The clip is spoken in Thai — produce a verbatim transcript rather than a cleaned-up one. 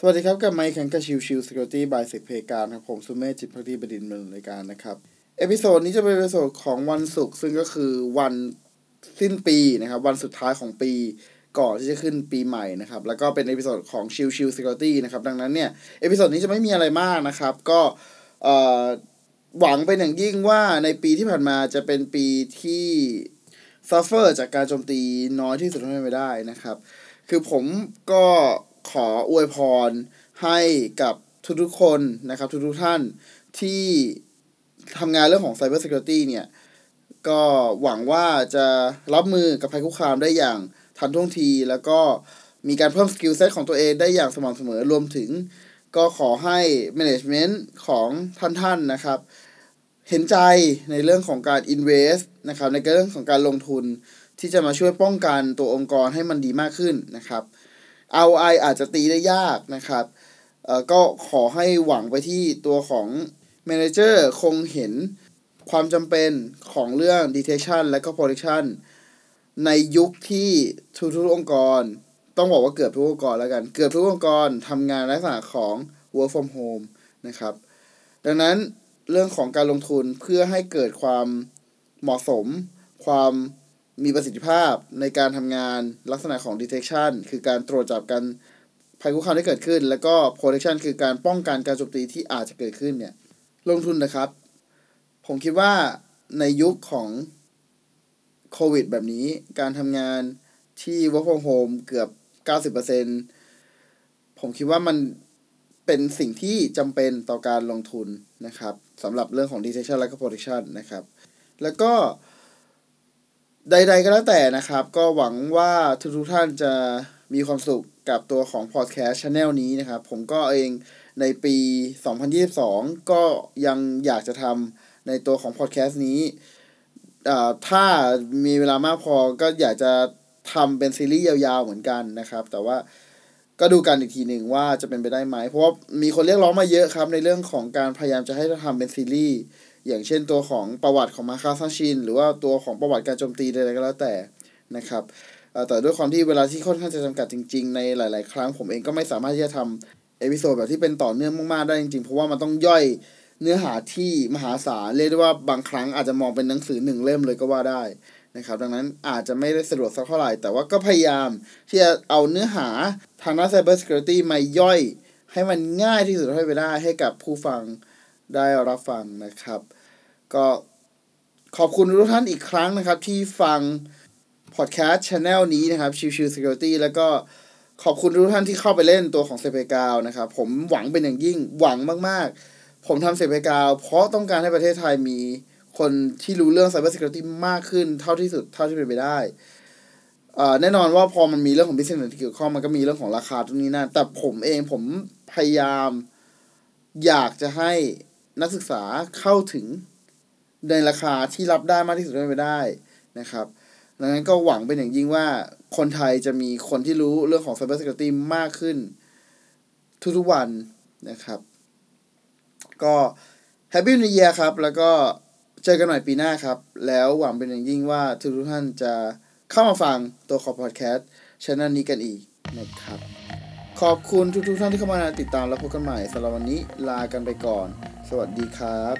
สวัสดีครับกับไมค์แข่งกับชิวชิว Security by เสกเพกาครับผมสุเมธจิตพักดีบดินทร์ดำเนินรายการนะครับเอพิโซดนี้จะเป็นเอพิโซดของวันศุกร์ซึ่งก็คือวันสิ้นปีนะครับวันสุดท้ายของปีก่อนที่จะขึ้นปีใหม่นะครับแล้วก็เป็นเอพิโซดของชิวชิว Security นะครับดังนั้นเนี่ยเอพิโซดนี้จะไม่มีอะไรมากนะครับก็เอ่อหวังเป็นอย่างยิ่งว่าในปีที่ผ่านมาจะเป็นปีที่ซัฟเฟอร์จากการโจมตีน้อยที่สุดเท่าที่จะได้นะครับคือผมก็ขออวยพรให้กับทุกๆคนนะครับทุกๆท่านที่ทำงานเรื่องของ Cyber Security เนี่ยก็หวังว่าจะรับมือกับภัยคุกคามได้อย่างทันท่วงทีแล้วก็มีการเพิ่มสกิลเซตของตัวเองได้อย่างสม่ำเสมอรวมถึงก็ขอให้ Management ของท่านๆนะครับเห็นใจในเรื่องของการ Invest นะครับในเรื่องของการลงทุนที่จะมาช่วยป้องกันตัวองค์กรให้มันดีมากขึ้นนะครับอาร์ โอ ไอ อาจจะตีได้ยากนะครับเอ่อก็ขอให้หวังไปที่ตัวของแมเนเจอร์คงเห็นความจำเป็นของเรื่อง detection และก็ protection ในยุคที่ทุกๆองค์กรต้องบอกว่าเกือบทุกองค์กรแล้วกันเกือบทุกองค์กรทำงานในลักษณะของ work from home นะครับดังนั้นเรื่องของการลงทุนเพื่อให้เกิดความเหมาะสมความมีประสิทธิภาพในการทำงานลักษณะของ detection คือการตรวจจับการภัยคุกคามที่เกิดขึ้นแล้วก็ protection คือการป้องกันการโจมตีที่อาจจะเกิดขึ้นเนี่ยลงทุนนะครับผมคิดว่าในยุคของโควิดแบบนี้การทำงานที่ work from home เกือบ เก้าสิบเปอร์เซ็นต์ ผมคิดว่ามันเป็นสิ่งที่จำเป็นต่อการลงทุนนะครับสำหรับเรื่องของ detection และก็ protection นะครับแล้วก็ใดๆก็แล้วแต่นะครับก็หวังว่าทุกๆท่านจะมีความสุขกับตัวของ Podcast Channel นี้นะครับผมก็เองในปี สองพันยี่สิบสองก็ยังอยากจะทำในตัวของ Podcast นี้อ่าถ้ามีเวลามากพอก็อยากจะทำเป็นซีรีส์ยาวๆเหมือนกันนะครับแต่ว่าก็ดูกันอีกทีหนึ่งว่าจะเป็นไปได้ไหมเพราะว่ามีคนเรียกร้องมาเยอะครับในเรื่องของการพยายามจะให้ทำเป็นซีรีส์อย่างเช่นตัวของประวัติของมาคาซังชินหรือว่าตัวของประวัติการโจมตีใดๆก็แล้วแต่นะครับแต่ด้วยความที่เวลาที่ค่อนข้างจะจำกัดจริงๆในหลายๆครั้งผมเองก็ไม่สามารถที่จะทำเอพิโซดแบบที่เป็นต่อเนื่องมากๆได้จริงๆเพราะว่ามันต้องย่อยเนื้อหาที่มหาศาลเรียกได้ว่าบางครั้งอาจจะมองเป็นหนังสือหนึ่งเล่มเลยก็ว่าได้นะครับดังนั้นอาจจะไม่ได้สะดวกสักเท่าไหร่แต่ว่าก็พยายามที่จะเอาเนื้อหาทางด้าน Cyber Security มาย่อยให้มันง่ายที่สุดให้ไปได้ให้กับผู้ฟังได้รับฟังนะครับก็ขอบคุณทุกท่านอีกครั้งนะครับที่ฟัง Podcast Channel นี้นะครับชิวชิว Security แล้วก็ขอบคุณทุกท่านที่เข้าไปเล่นตัวของเซเพกาวนะครับผมหวังเป็นอย่างยิ่งหวังมากๆผมทำเซเพกาวเพราะต้องการให้ประเทศไทยมีคนที่รู้เรื่อง Cyber Security มากขึ้นเท่าที่สุดเท่าที่เป็นไปได้อ่าแน่นอนว่าพอมันมีเรื่องของ Business ที่เกี่ยวข้องมันก็มีเรื่องของราคาตรงนี้นะแต่ผมเองผมพยายามอยากจะให้นักศึกษาเข้าถึงในราคาที่รับได้มากที่สุดไม่ได้นะครับดังนั้นก็หวังเป็นอย่างยิ่งว่าคนไทยจะมีคนที่รู้เรื่องของ Cyber Security มากขึ้นทุกๆวันนะครับก็ Happy New Year ครับแล้วก็เจอกันใหม่ปีหน้าครับแล้วหวังเป็นอย่างยิ่งว่าทุกท่านจะเข้ามาฟังตัวของ Podcast Channel นี้กันอีกนะครับขอบคุณทุกๆท่านที่เข้ามาติดตามและพบกันใหม่สำหรับวันนี้ลากันไปก่อนสวัสดีครับ